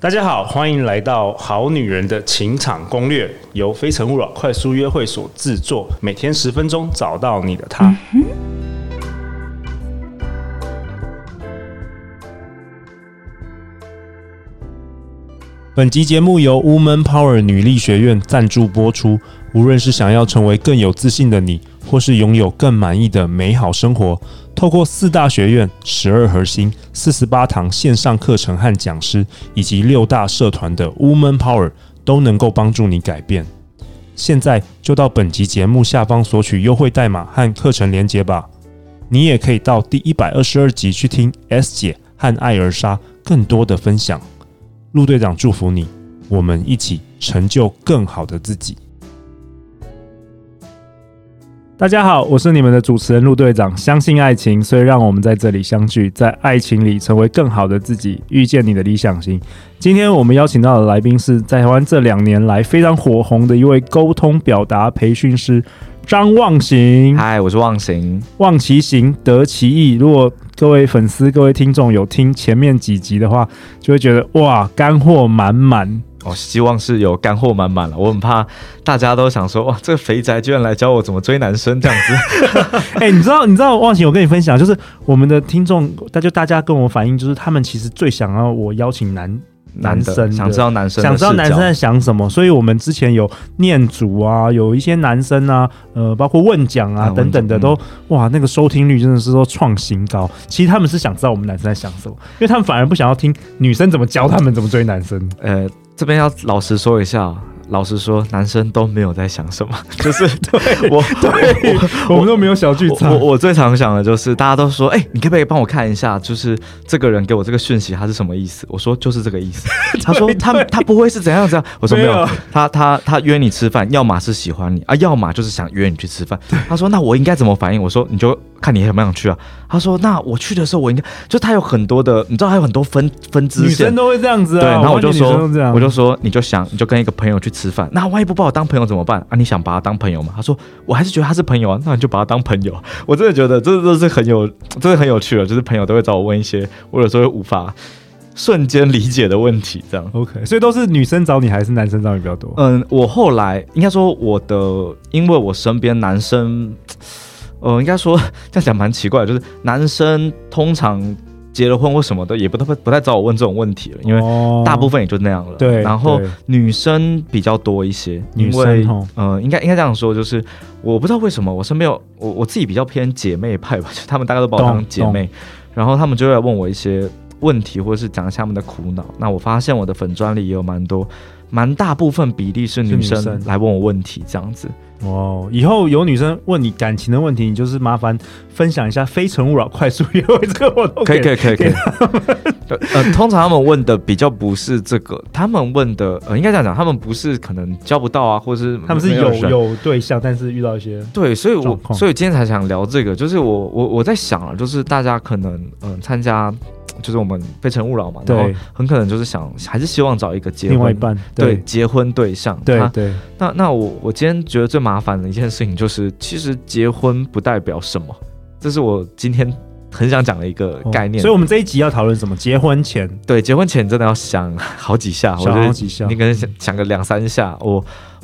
大家好，欢迎来到好女人的情场攻略，由非诚勿扰快速约会所制作，每天10分钟，找到你的他。本集节目由 Woomanpower 女力学院赞助播出。无论是想要成为更有自信的你，或是拥有更满意的美好生活，透过4大学院、12核心、48堂线上课程和讲师，以及6大社团的 Woomanpower， 都能够帮助你改变。现在就到本集节目下方索取优惠代码和课程连结吧。你也可以到第122集去听 S 姐和艾尔莎更多的分享。陆队长祝福你，我们一起成就更好的自己。大家好，我是你们的主持人陆队长。相信爱情，所以让我们在这里相聚，在爱情里成为更好的自己，遇见你的理想型。今天我们邀请到的来宾是在台湾这2年来非常火红的一位沟通表达培训师张忘形。嗨，我是忘形，忘其形，得其意。如果各位粉丝、各位听众有听前面几集的话，就会觉得哇，干货满满。希望是有干货满满了，我很怕大家都想说哇，这个肥宅居然来教我怎么追男生这样子。你知道忘形，我跟你分享，就是我们的听众，大家跟我反映，就是他们其实最想要我邀请男生，想知道男生的视角，想知道男生在想什么。所以我们之前有念祖啊，有一些男生啊，包括问讲啊等等的都哇，那个收听率真的是都创新高。其实他们是想知道我们男生在想什么，因为他们反而不想要听女生怎么教他们怎么追男生。这边要老实说一下，老实说，男生都没有在想什么，就是我们都没有小剧场。我最常想的就是，大家都说，你可不可以帮我看一下，就是这个人给我这个讯息，他是什么意思？我说就是这个意思。他说他不会是怎样怎样。我说没有，他约你吃饭，要么是喜欢你啊，要么就是想约你去吃饭。他说那我应该怎么反应？我说你就看你想不想去啊。他说那我去的时候我应该就他有很多的，你知道他有很多分支线，女生都会这样子啊。对，然后我就说你就跟一个朋友去吃饭，那万一不把我当朋友怎么办啊？你想把他当朋友吗？他说我还是觉得他是朋友啊，那你就把他当朋友。我真的觉得这是很有趣的，就是朋友都会找我问一些我有时候会无法瞬间理解的问题，这样。OK， 所以都是女生找你还是男生找你比较多？我后来应该说因为我身边男生。应该说这样讲蛮奇怪的，就是男生通常结了婚或什么的，也不太找我问这种问题了，因为大部分也就那样了。对，然后女生比较多一些，因为应该这样说，就是我不知道为什么我身边有我自己比较偏姐妹派吧，就他们大概都把我当姐妹，然后他们就会来问我一些问题，或者是讲一下他们的苦恼。那我发现我的粉专里也有蛮大部分比例是女生来问我问题这样子。哦，以后有女生问你感情的问题，你就是麻烦分享一下非诚勿扰快速约会这个活动。可以。通常他们问的比较不是这个，他们问的应该这样讲，他们不是可能交不到啊，或是他们是有对象，但是遇到一些对，所以今天才想聊这个，就是我在想啊，就是大家可能参加。就是我们非诚勿扰嘛，然后很可能就是还是希望找一个另外一半，对，结婚对象。对。那我今天觉得最麻烦的一件事情就是，其实结婚不代表什么，这是我今天很想讲的一个概念。所以我们这一集要讨论什么？结婚前，对，结婚前真的要想好几下，你可能想个2-3下。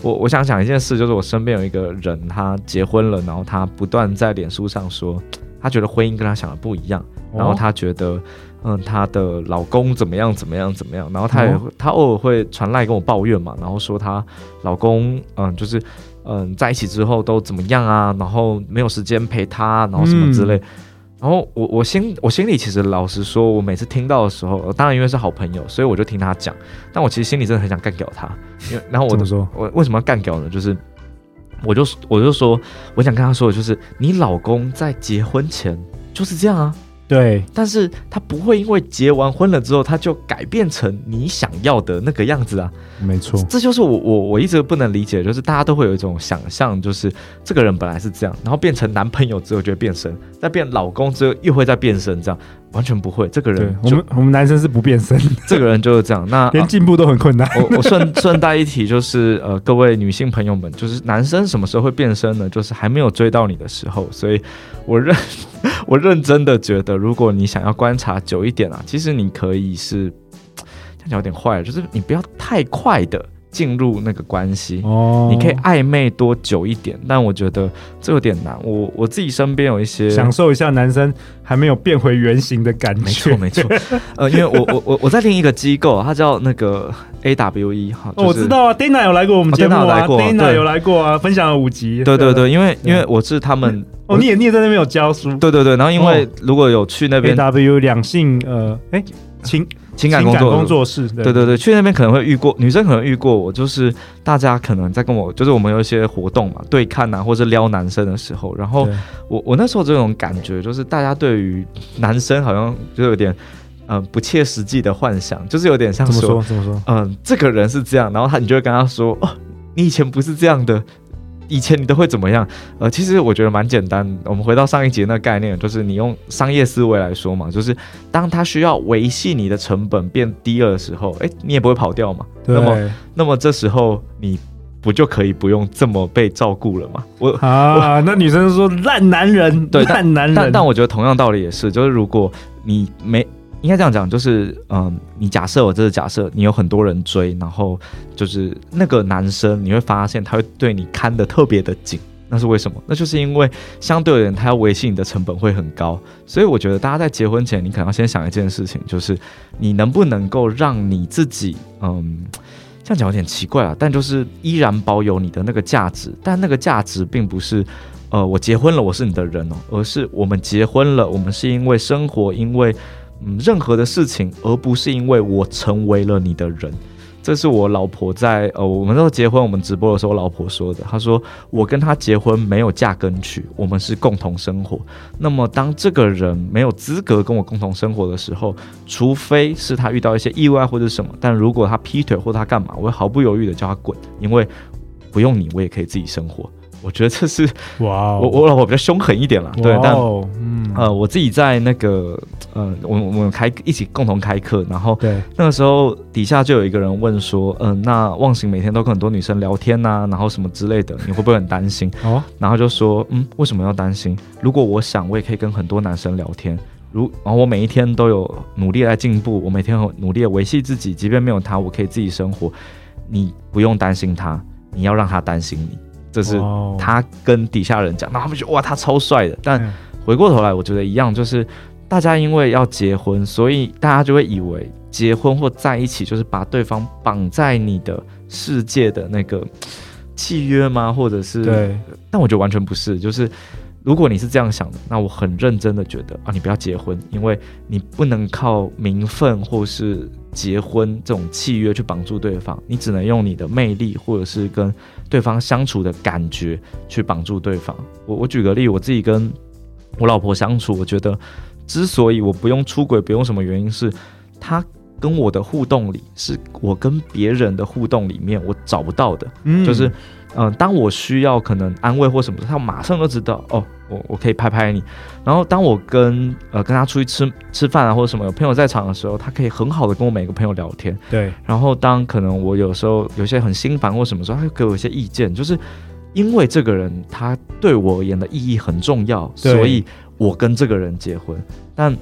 我想讲一件事，就是我身边有一个人，他结婚了，然后他不断在脸书上说，他觉得婚姻跟他想的不一样，然后他觉得。她的老公怎么样，然后她偶尔会传赖跟我抱怨嘛，然后说她老公就是在一起之后都怎么样啊，然后没有时间陪她，然后什么之类。然后我心里其实老实说，我每次听到的时候，当然因为是好朋友，所以我就听她讲，但我其实心里真的很想干掉她。然后我为什么要干掉呢？就是我就说，我想跟她说的就是，你老公在结婚前就是这样啊。对，但是他不会因为结完婚了之后，他就改变成你想要的那个样子啊。没错，这就是我一直不能理解，就是大家都会有一种想象，就是这个人本来是这样，然后变成男朋友之后就会变身，再变老公之后又会再变身，这样完全不会。这个人我们男生是不变身，这个人就是这样，那连进步都很困难。我顺带一提，就是各位女性朋友们，就是男生什么时候会变身呢？就是还没有追到你的时候，所以我认真的觉得，如果你想要观察久一点啊，其实你可以是这样有点坏，就是你不要太快的进入那个关系，你可以暧昧多久一点，但我觉得这有点难。我自己身边有一些享受一下男生还没有变回原形的感觉，没错没错。因为我在另一个机构，它叫那个 AWE、就是哦、我知道啊 ，Dana 有来过我们节目啊 ，Dana 有来过啊，分享了5集。对对对，因为我是他们。哦，你也在那边有教书？对对对，然后因为如果有去那边 AWE 两性情感工作室，对对对，去那边可能会遇过女生，可能遇过我，就是大家可能在跟我，就是我们有一些活动嘛，对看啊，或是撩男生的时候，然后我那时候这种感觉，就是大家对于男生好像就有点不切实际的幻想，就是有点像说怎么说，这个人是这样，然后你就会跟他说，哦，你以前不是这样的。以前你都会怎么样？其实我觉得蛮简单的。我们回到上一集那个概念，就是你用商业思维来说嘛，就是当他需要维系你的成本变低了的时候，哎，你也不会跑掉嘛。那么这时候你不就可以不用这么被照顾了吗？我那女生说烂男人，对，烂男人。但我觉得同样道理也是，就是如果你没。应该这样讲，就是你假设，我这是假设，你有很多人追，然后就是那个男生，你会发现他会对你看得特别的紧，那是为什么？那就是因为相对而言，他要维系你的成本会很高，所以我觉得大家在结婚前，你可能要先想一件事情，就是你能不能够让你自己，这样讲有点奇怪啊，但就是依然保有你的那个价值，但那个价值并不是。我结婚了，我是你的人哦，而是我们结婚了，我们是因为生活，因为任何的事情，而不是因为我成为了你的人。这是我老婆在我们那时候结婚，我们直播的时候，我老婆说的。她说我跟她结婚没有嫁跟娶，我们是共同生活。那么当这个人没有资格跟我共同生活的时候，除非是他遇到一些意外或者什么，但如果他劈腿或他干嘛，我会毫不犹豫的叫他滚，因为不用你，我也可以自己生活。我觉得这是我老婆比较凶狠一点啦，对，但我自己在那个我们一起共同开课，然后那个时候底下就有一个人问说，那忘形每天都跟很多女生聊天啊，然后什么之类的，你会不会很担心？然后就说，为什么要担心？如果我想，我也可以跟很多男生聊天。然后我每一天都有努力在进步，我每天很努力的维系自己，即便没有他，我可以自己生活。你不用担心他，你要让他担心你。这是他跟底下人讲，然后他们觉得哇，他超帅的。但回过头来，我觉得一样，就是大家因为要结婚，所以大家就会以为结婚或在一起就是把对方绑在你的世界的那个契约吗？或者是？对。但我觉得完全不是，就是如果你是这样想的，那我很认真的觉得啊，你不要结婚，因为你不能靠名分或是结婚这种契约去绑住对方，你只能用你的魅力或者是跟对方相处的感觉去绑住对方。我举个例，我自己跟我老婆相处，我觉得之所以我不用出轨，不用什么原因，是她跟我的互动里，是我跟别人的互动里面我找不到的，就是当我需要可能安慰或什么，她马上就知道哦，我可以拍拍你。然后当我跟她出去吃饭啊或者什么，有朋友在场的时候，她可以很好的跟我每个朋友聊天。对。然后当可能我有时候有些很心烦或什么时候，她会给我一些意见，就是因为这个人他对我而言的意义很重要，所以我跟这个人结婚。但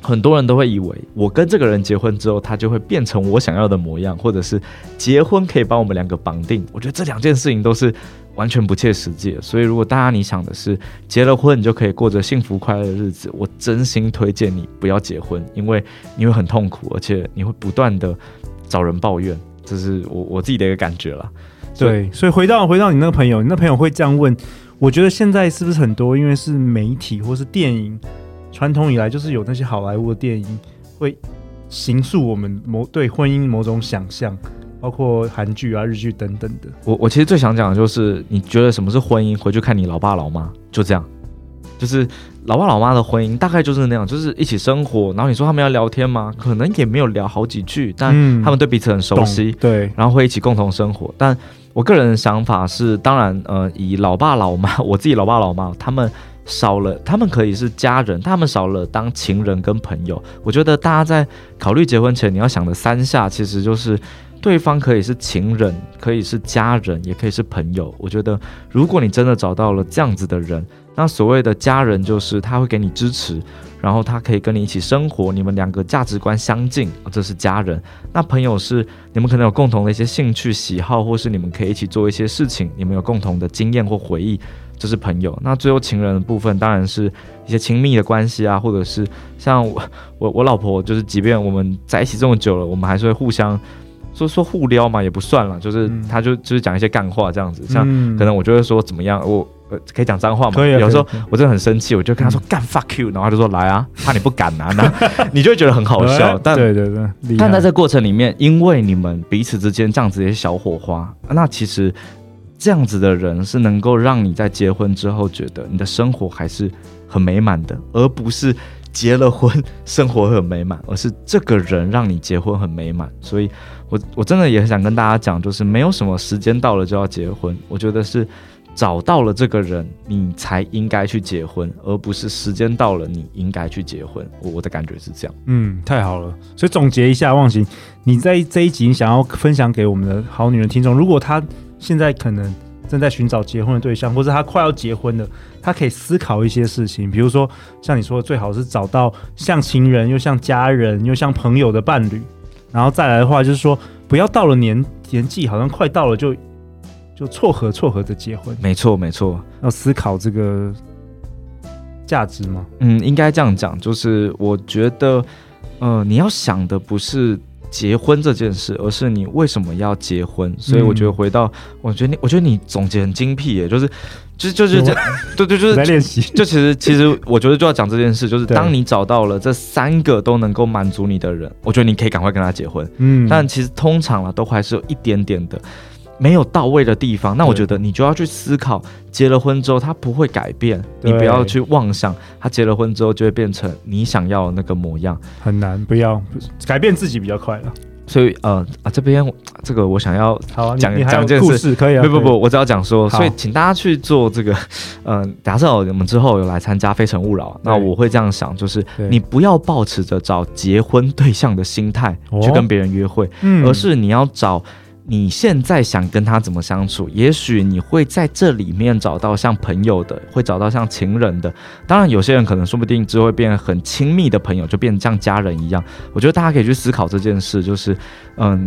很多人都会以为我跟这个人结婚之后，他就会变成我想要的模样，或者是结婚可以把我们两个绑定。我觉得这两件事情都是完全不切实际的。所以如果大家你想的是结了婚你就可以过着幸福快乐的日子，我真心推荐你不要结婚，因为你会很痛苦，而且你会不断的找人抱怨。这是我自己的一个感觉啦。对，所以回到你那个朋友，你那朋友会这样问，我觉得现在是不是很多，因为是媒体或是电影，传统以来就是有那些好莱坞的电影会形塑我们对婚姻某种想象，包括韩剧啊、日剧等等的。我其实最想讲的就是，你觉得什么是婚姻？回去看你老爸老妈，就这样，就是老爸老妈的婚姻大概就是那样，就是一起生活。然后你说他们要聊天吗？可能也没有聊好几句，但他们对彼此很熟悉，对，然后会一起共同生活。但我个人的想法是，当然，以老爸老妈，我自己老爸老妈他们。少了，他们可以是家人，他们少了当情人跟朋友。我觉得大家在考虑结婚前，你要想的3下，其实就是对方可以是情人，可以是家人，也可以是朋友。我觉得如果你真的找到了这样子的人，那所谓的家人就是他会给你支持，然后他可以跟你一起生活，你们两个价值观相近，这是家人。那朋友是你们可能有共同的一些兴趣喜好，或是你们可以一起做一些事情，你们有共同的经验或回忆，这是朋友。那最后情人的部分当然是一些亲密的关系啊，或者是像 我老婆，就是即便我们在一起这么久了，我们还是会互相说互撩嘛也不算了，就是他就是讲一些干话这样子，像可能我就会说怎么样，我可以讲脏话嘛，有时候我真的很生气，我就跟他说干 fuck you， 然后他就说来啊，怕你不敢啊，你就会觉得很好笑。但对对对，但在这个过程里面，因为你们彼此之间这样子的小火花，那其实这样子的人是能够让你在结婚之后觉得你的生活还是很美满的，而不是结了婚生活很美满，而是这个人让你结婚很美满。所以 我真的也想跟大家讲，就是没有什么时间到了就要结婚，我觉得是找到了这个人你才应该去结婚，而不是时间到了你应该去结婚。我的感觉是这样。嗯，太好了。所以总结一下，忘形，你在这一集你想要分享给我们的好女人听众，如果她现在可能正在寻找结婚的对象，或是他快要结婚了，他可以思考一些事情，比如说像你说的，最好是找到像情人又像家人又像朋友的伴侣，然后再来的话就是说不要到了年纪好像快到了就撮合的结婚。没错没错，要思考这个价值吗？嗯，应该这样讲，就是我觉得你要想的不是结婚这件事，而是你为什么要结婚。所以我觉得回到我觉得你总结很精辟耶，就是这样，对对，就是在练习。就其实我觉得就要讲这件事，就是当你找到了这三个都能够满足你的人，我觉得你可以赶快跟他结婚。但其实通常啊都还是有一点点的没有到位的地方，那我觉得你就要去思考，结了婚之后他不会改变，你不要去妄想他结了婚之后就会变成你想要的那个模样，很难，不要改变自己比较快了。所以这边这个我想要讲一件事，可以啊？不，我只要讲说，所以请大家去做这个，假设我们之后有来参加《非诚勿扰》，那我会这样想，就是你不要抱持着找结婚对象的心态去跟别人约会，而是你要找你现在想跟他怎么相处。也许你会在这里面找到像朋友的，会找到像情人的，当然有些人可能说不定就会变很亲密的朋友，就变像家人一样。我觉得大家可以去思考这件事，就是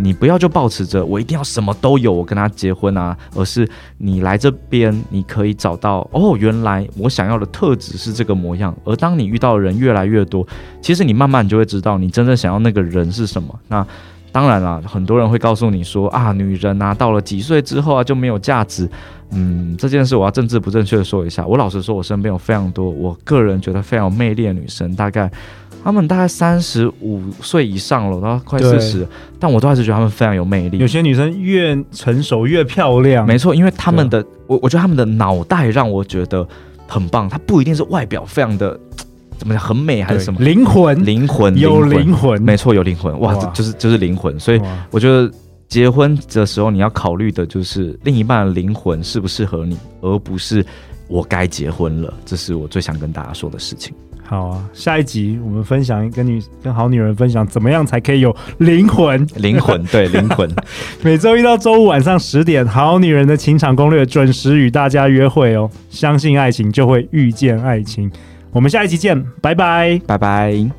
你不要就抱持着我一定要什么都有我跟他结婚啊，而是你来这边你可以找到原来我想要的特质是这个模样。而当你遇到的人越来越多，其实你慢慢就会知道你真正想要那个人是什么。那当然啦，很多人会告诉你说啊，女人啊到了几岁之后啊就没有价值。这件事我要政治不正确的说一下，我老实说，我身边有非常多我个人觉得非常有魅力的女生，她们大概35岁以上了，到快40，但我都还是觉得她们非常有魅力。有些女生越成熟越漂亮，没错，因为她们的我觉得她们的脑袋让我觉得很棒，她不一定是外表非常的怎么讲很美还是什么，灵魂有灵魂，没错，有灵魂。哇，就是灵魂。所以我觉得结婚的时候你要考虑的就是另一半的灵魂适不适合你，而不是我该结婚了，这是我最想跟大家说的事情。好啊，下一集我们分享跟好女人分享怎么样才可以有灵魂，对，灵魂。每周一到周五晚上10点，好女人的情场攻略准时与大家约会哦。相信爱情就会遇见爱情，我们下一集见，拜拜，拜拜。